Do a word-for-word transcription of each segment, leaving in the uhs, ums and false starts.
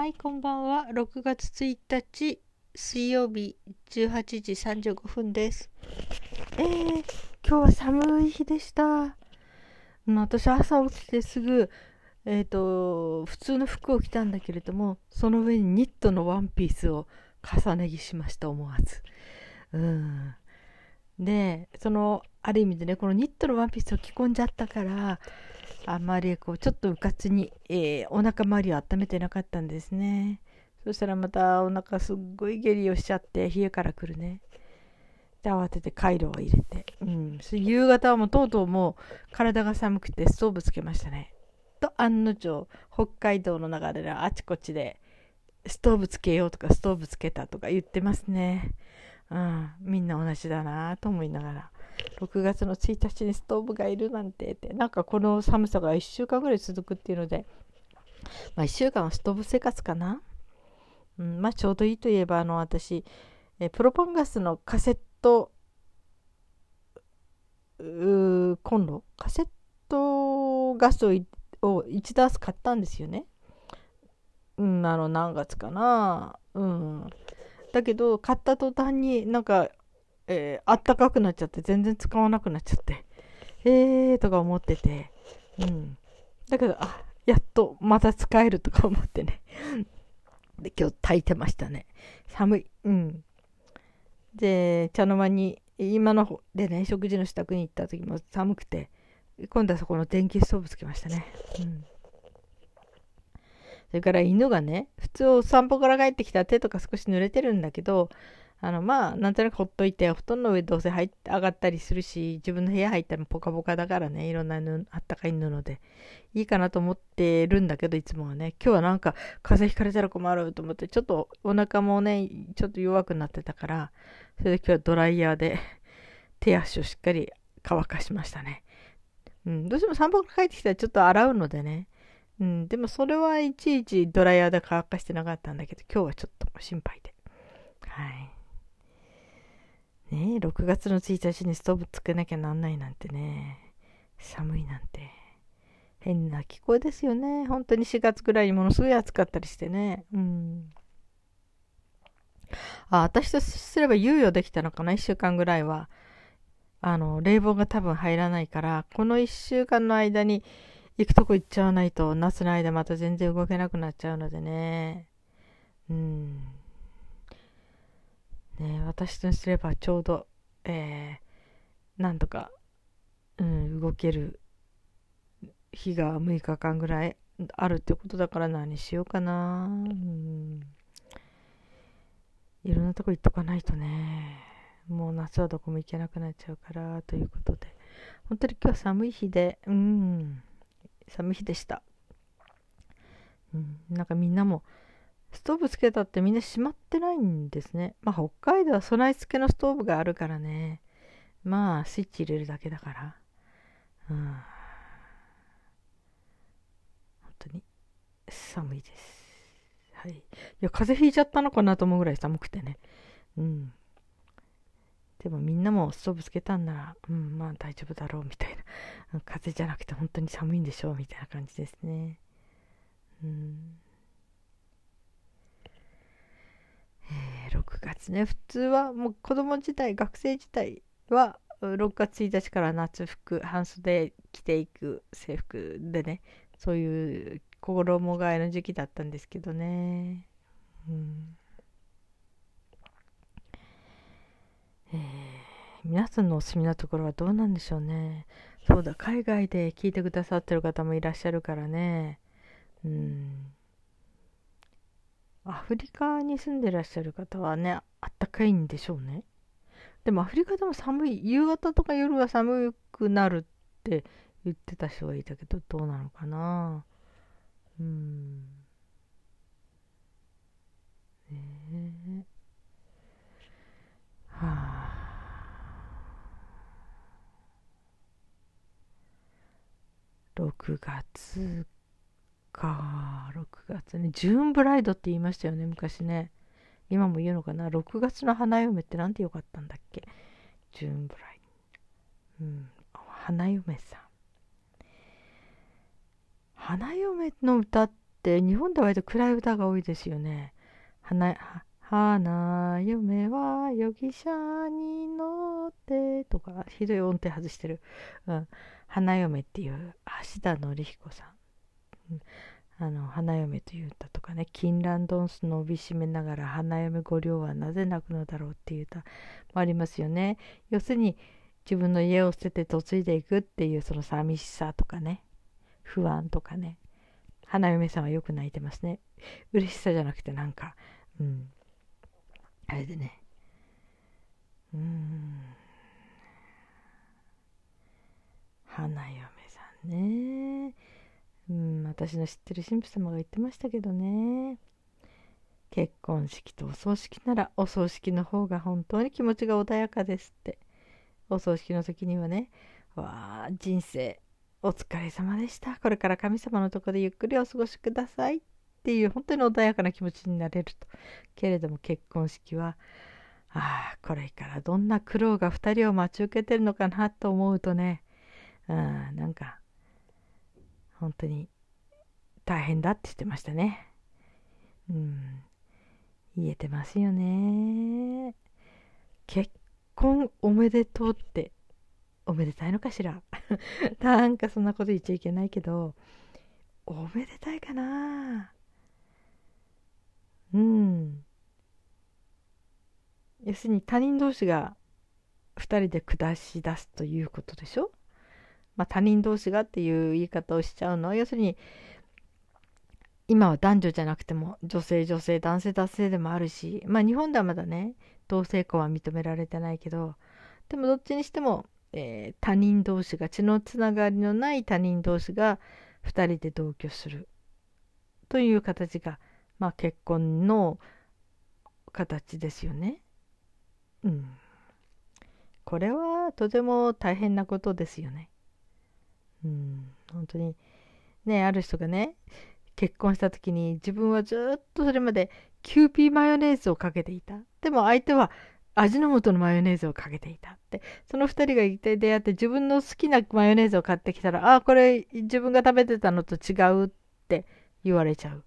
はい、こんばんは。ろくがつついたち水曜日じゅうはちじさんじゅうごふんです。えー、今日は寒い日でした。まあ、私朝起きてすぐ、えーと、普通の服を着たんだけれども、その上にニットのワンピースを重ね着しました、思わず。うん。で、その、ある意味でね、このニットのワンピースを着込んじゃったから、あまりこうちょっとうかつに、えー、お腹周りを温めてなかったんですね。そしたらまたお腹すっごい下痢をしちゃって冷えからくるね。で慌ててカイロを入れて、うん、夕方はもうとうとうもう体が寒くてストーブつけましたね。と案の定北海道の中であちこちでストーブつけようとかストーブつけたとか言ってますね。うん、みんな同じだなと思いながら。ろくがつのついたちにストーブがいるなんてって、なんかこの寒さがいっしゅうかんぐらい続くっていうので、まあ、いっしゅうかんはストーブ生活かな、うん、まあちょうどいいといえば、あの私えプロパンガスのカセットコンロカセットガスをいちダース買ったんですよね、うん、あの何月かな、うん、だけど買った途端になんかえー、あったかくなっちゃって全然使わなくなっちゃってえーとか思ってて、うん、だけどあやっとまた使えるとか思ってねで今日炊いてましたね。寒い、うん、で茶の間に今の方でね食事の支度に行った時も寒くて、今度はそこの電気ストーブつけましたね、うん、それから犬がね、普通お散歩から帰ってきたら手とか少し濡れてるんだけど、あのまあなんとなくほっといて、布団の上どうせ入って上がったりするし、自分の部屋入ったらポカポカだからね、いろんな布あったかい布でいいかなと思ってるんだけど、いつもはね、今日はなんか風邪ひかれたら困ると思って、ちょっとお腹もねちょっと弱くなってたから、それで今日はドライヤーで手足をしっかり乾かしましたね、うん、どうしても散歩から帰ってきたらちょっと洗うのでね、うん、でもそれはいちいちドライヤーで乾かしてなかったんだけど、今日はちょっと心配で、はいね、ろくがつのついたちにストーブつけなきゃなんないなんてね、寒いなんて変な気候ですよね。本当にしがつぐらいにものすごい暑かったりしてね、うん、あ私とすれば猶予できたのかな、いっしゅうかんぐらいはあの冷房が多分入らないから、このいっしゅうかんの間に行くとこ行っちゃわないと夏の間また全然動けなくなっちゃうのでね、うんね、私とすればちょうど、えー、なんとか、うん、動ける日がむいかかんぐらいあるってことだから、何しようかな、うん、いろんなとこ行っとかないとね、もう夏はどこも行けなくなっちゃうからということで、本当に今日は寒い日で、うん、寒い日でした、うん、なんかみんなもストーブつけたってみんなしまってないんですね。まあ北海道は備え付けのストーブがあるからね。まあスイッチ入れるだけだから。うん。本当に寒いです。はい。いや風邪ひいちゃったのかなと思うぐらい寒くてね。うん。でもみんなもストーブつけたんなら、うん、まあ大丈夫だろうみたいな。風邪じゃなくて本当に寒いんでしょうみたいな感じですね。うん。ろくがつね、普通はもう子供自体学生自体はろくがつついたちから夏服半袖着ていく制服でね、そういう衣替えの時期だったんですけどね、うんえー、皆さんのお住みのところはどうなんでしょうね。そうだ、海外で聞いてくださってる方もいらっしゃるからね、うんアフリカに住んでらっしゃる方はね、あったかいんでしょうね。でもアフリカでも寒い、夕方とか夜は寒くなるって言ってた人がいたけど、どうなのかな。うーん。ねえ。はあ。ろくがつかろくがつね、ジューンブライドって言いましたよね昔ね、今も言うのかな。ろくがつの花嫁ってなんてよかったんだっけ、ジューンブライド、うん、花嫁さん、花嫁の歌っって日本では割と暗い歌が多いですよね。花花嫁は夜汽車に乗ってとか、ひどい音程外してる、うん、花嫁っていう橋田紀彦さん、うんあの花嫁という歌とかね、金蘭ドンスの帯締めながら花嫁御寮はなぜ泣くのだろうっていう歌もありますよね。要するに自分の家を捨てて嫁いでいくっていうその寂しさとかね、不安とかね、花嫁さんはよく泣いてますね。嬉しさじゃなくてなんか、うん、あれでね、うーん、花嫁さんね。うん、私の知ってる神父様が言ってましたけどね、結婚式とお葬式ならお葬式の方が本当に気持ちが穏やかですって。お葬式の時にはね、わあ人生お疲れ様でした、これから神様のとこでゆっくりお過ごしくださいっていう本当に穏やかな気持ちになれると。けれども結婚式はああこれからどんな苦労がふたりを待ち受けてるのかなと思うとね、うん、なんか本当に大変だって言ってましたね。うん、言えてますよね。結婚おめでとうっておめでたいのかしらなんかそんなこと言っちゃいけないけど、おめでたいかな。うん。要するに他人同士がふたりで下し出すということでしょ。まあ、他人同士がっていう言い方をしちゃうのは、要するに今は男女じゃなくても女性女性男性男性でもあるし、まあ日本ではまだね同性婚は認められてないけど、でもどっちにしても、えー、他人同士が血のつながりのない他人同士がふたりで同居するという形が、まあ、結婚の形ですよね。うん、これはとても大変なことですよね。うん、本当にね、ある人がね結婚した時に自分はずっとそれまでキューピーマヨネーズをかけていた、でも相手は味の素のマヨネーズをかけていたって、そのふたりが一体出会って自分の好きなマヨネーズを買ってきたら、ああこれ自分が食べてたのと違うって言われちゃう。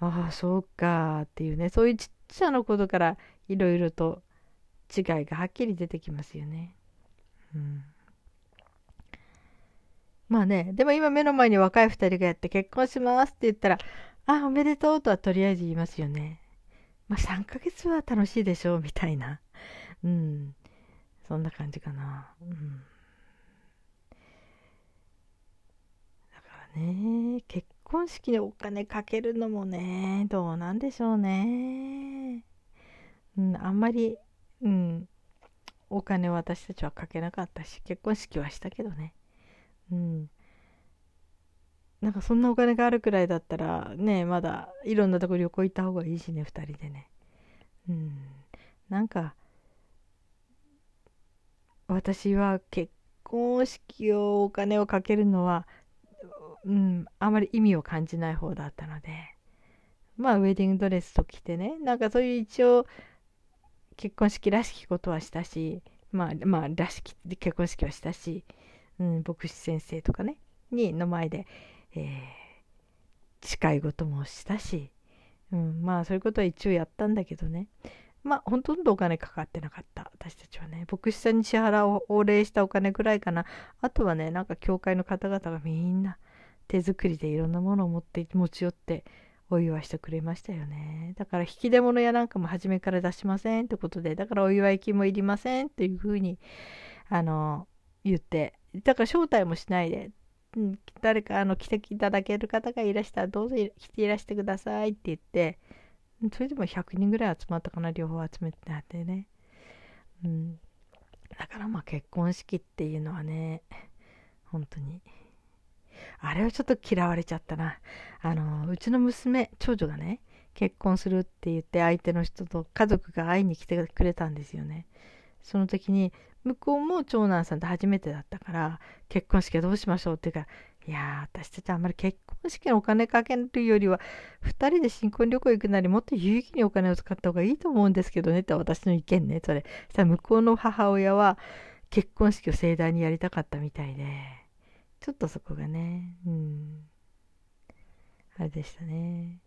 ああそうかっていうね、そういうちっちゃなことからいろいろと違いがはっきり出てきますよね。うんまあね、でも今目の前に若いふたりがやって結婚しますって言ったら、あおめでとうとはとりあえず言いますよね。まあさんかげつは楽しいでしょうみたいな、うんそんな感じかな。うんだからね、結婚式にお金かけるのもねどうなんでしょうね。うんあんまりうんお金を私たちはかけなかったし、結婚式はしたけどね。うん、なんかそんなお金があるくらいだったらね、まだいろんなとこ旅行行った方がいいしね、ふたりでね、うん、なんか私は結婚式をお金をかけるのは、うん、あまり意味を感じない方だったので、まあウェディングドレスと着てね、なんかそういう一応結婚式らしきことはしたし、まあまあらしき結婚式はしたし、うん、牧師先生とかねにの前で、えー、誓い事もしたし、うん、まあそういうことは一応やったんだけどね、まあほとんどお金かかってなかった、私たちはね。牧師さんに支払うお礼したお金ぐらいかな。あとはね、なんか教会の方々がみんな手作りでいろんなものを持って持ち寄ってお祝いしてくれましたよね。だから引き出物やなんかも初めから出しませんってことで、だからお祝い金もいりませんっていうふうにあの言って、だから招待もしないで、うん、誰かあの来ていただける方がいらしたらどうぞ来ていらしてくださいって言って、それでもひゃくにんぐらい集まったかな、両方集めてあってね、うん、だからまあ結婚式っていうのはね本当にあれはちょっと嫌われちゃったな。あのうちの娘長女がね結婚するって言って、相手の人と家族が会いに来てくれたんですよね。その時に向こうも長男さんと初めてだったから、結婚式はどうしましょうっていうから、いや私たちはあんまり結婚式にお金かけるよりはふたりで新婚旅行行くなりもっと有意義にお金を使った方がいいと思うんですけどねって私の意見ね。それさ、向こうの母親は結婚式を盛大にやりたかったみたいで、ちょっとそこがね、うんあれでしたね。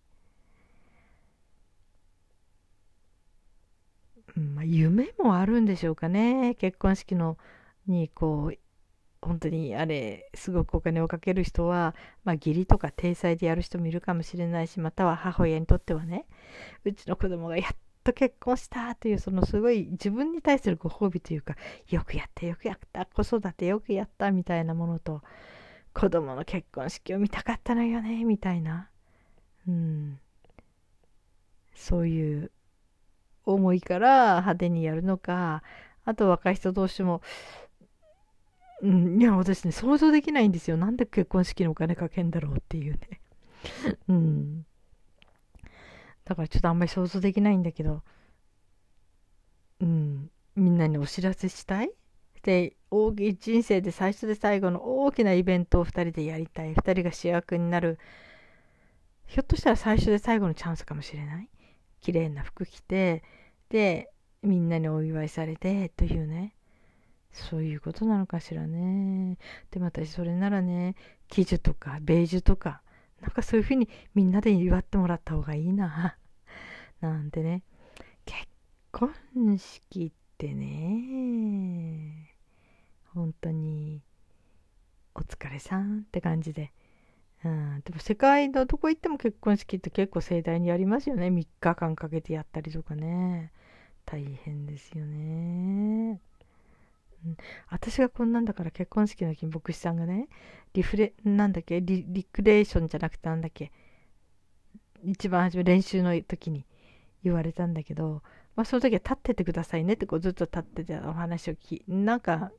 うんまあ、夢もあるんでしょうかね。結婚式のにこう本当にあれすごくお金をかける人は、まあ、義理とか体裁でやる人もいるかもしれないし、または母親にとってはね、うちの子供がやっと結婚したというそのすごい自分に対するご褒美というか、よくやったよくやった子育てよくやったみたいなものと、子供の結婚式を見たかったのよねみたいな、うん、そういう思いから派手にやるのか、あと若い人同士も、うん、いや私ね想像できないんですよ。なんで結婚式にお金かけんだろうっていうね、うん、だからちょっとあんまり想像できないんだけど、うん、みんなにお知らせしたいで、大きい人生で最初で最後の大きなイベントをふたりでやりたい、ふたりが主役になる、ひょっとしたら最初で最後のチャンスかもしれない。綺麗な服着てでみんなにお祝いされてというね、そういうことなのかしらね。でも私それならね、喜寿とか米寿とかなんかそういうふうにみんなで祝ってもらった方がいいななんてね。結婚式ってね本当にお疲れさんって感じで、うん、でも世界のどこ行っても結婚式って結構盛大にやりますよね。みっかかんかけてやったりとかね、大変ですよね、うん、私がこんなんだから結婚式の時に牧師さんがね、リフレなんだっけ リ, リクレーションじゃなくてなんだっけ一番初め練習の時に言われたんだけど、まあ、その時は立っててくださいねってこうずっと立っててお話を聞き、なんか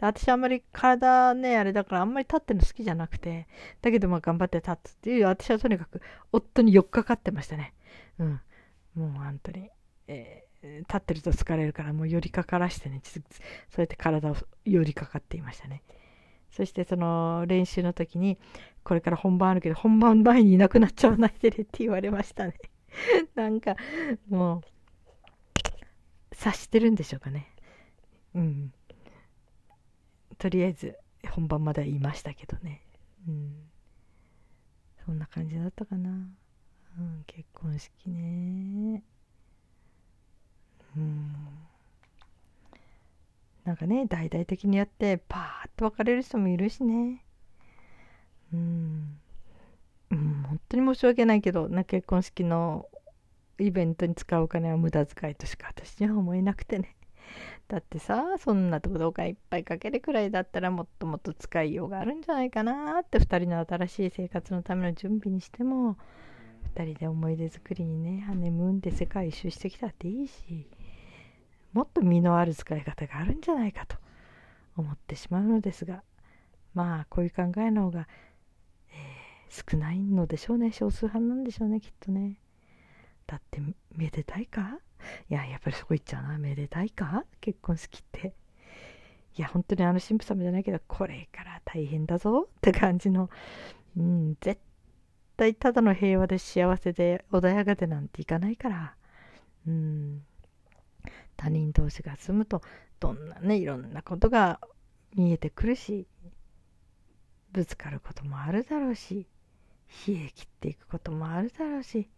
私あんまり体ねあれだからあんまり立ってるの好きじゃなくて、だけどまあ頑張って立つっていう、私はとにかく夫によっかかってましたね。うんもう本当に、えー、立ってると疲れるからもう寄りかからしてね、そうやって体を寄りかかっていましたね。そしてその練習の時にこれから本番あるけど本番前にいなくなっちゃわないでねって言われましたねなんかもう察してるんでしょうかね。うんとりあえず本番まで言いましたけどね、うん、そんな感じだったかな、うん、結婚式ね、うん、なんかね大々的にやってパーッと別れる人もいるしね、うん、うん、本当に申し訳ないけどな、結婚式のイベントに使うお金は無駄遣いとしか私には思えなくてね。だってさ、そんなとこでお金いっぱいかけるくらいだったらもっともっと使いようがあるんじゃないかなって、ふたりの新しい生活のための準備にしてもふたりで思い出作りにねハネムーンで世界一周してきたっていいし、もっと身のある使い方があるんじゃないかと思ってしまうのですが、まあこういう考えの方が、えー、少ないのでしょうね。少数派なんでしょうねきっとね。だってめでたいかいややっぱりそこ行っちゃうな、めでたいか結婚式って、いや本当にあの神父様じゃないけどこれから大変だぞって感じの、うん、絶対ただの平和で幸せで穏やかでなんていかないから、うん、他人同士が住むとどんなねいろんなことが見えてくるし、ぶつかることもあるだろうし、冷え切っていくこともあるだろうし、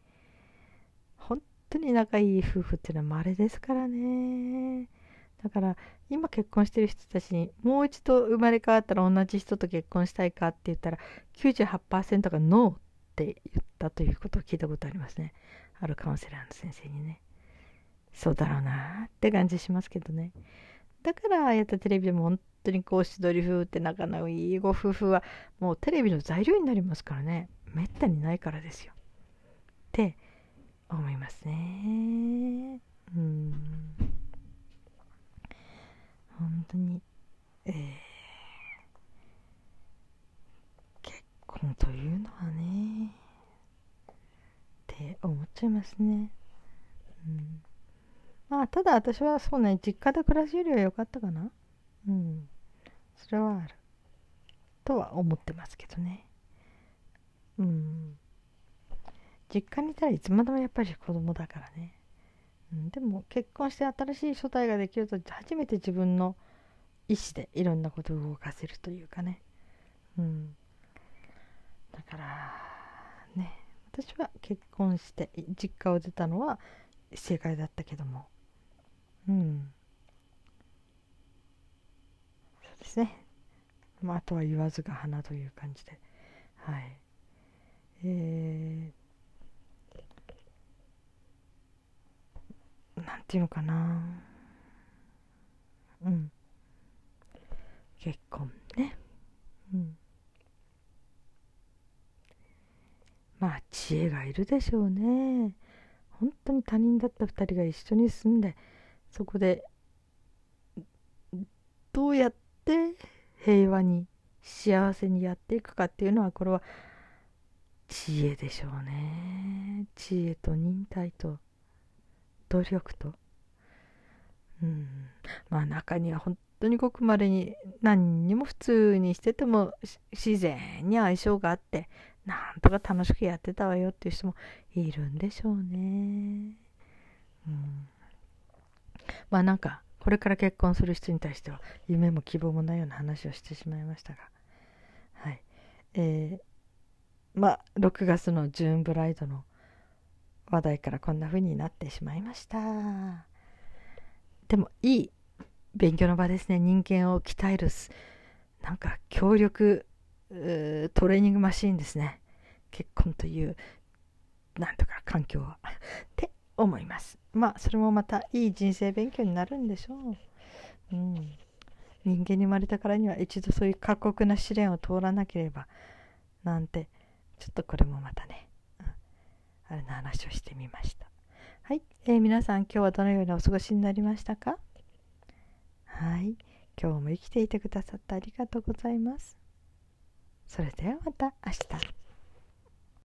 本当本当に仲いい夫婦っていうのは稀ですからね。だから今結婚してる人たちにもう一度生まれ変わったら同じ人と結婚したいかって言ったら きゅうじゅうはちパーセント がノーって言ったということを聞いたことありますね。あるカウンセラーの先生にね。そうだろうなって感じしますけどね。だからああやったテレビでも本当にこうしどり夫婦って仲のいいご夫婦はもうテレビの材料になりますからね。めったにないからですよって思いますね。うん本当に、えー、結婚というのはねって思っちゃいますね、うん、まあただ私はそうね、実家で暮らすよりは良かったかな、うん、それはあるとは思ってますけどね。うん実家にいたらいつまでもやっぱり子供だからね、うん、でも結婚して新しい初代ができると初めて自分の意思でいろんなことを動かせるというかね、うん、だからね私は結婚して実家を出たのは正解だったけども、うん、そうですね。まあ、あとは言わずが花という感じで、はい。えー、なんていうのかな、うん、結婚ね、うん。まあ知恵がいるでしょうね。本当に他人だったふたりが一緒に住んで、そこでどうやって平和に幸せにやっていくかっていうのは、これは知恵でしょうね。知恵と忍耐と努力と、うん、まあ中には本当にごくまれに何にも普通にしてても自然に相性があってなんとか楽しくやってたわよっていう人もいるんでしょうね、うん、まあなんかこれから結婚する人に対しては夢も希望もないような話をしてしまいましたが、はい、えー、まあろくがつのジューンブライドの話題からこんな風になってしまいました。でもいい勉強の場ですね。人間を鍛えるなんか強力トレーニングマシーンですね、結婚というなんとか環境はって思います。まあそれもまたいい人生勉強になるんでしょう、うん、人間に生まれたからには一度そういう過酷な試練を通らなければなんて、ちょっとこれもまたね、うん、あれの話をしてみました。はい、えー、皆さん今日はどのようなお過ごしになりましたか。はい、今日も生きていてくださってありがとうございます。それではまた明日。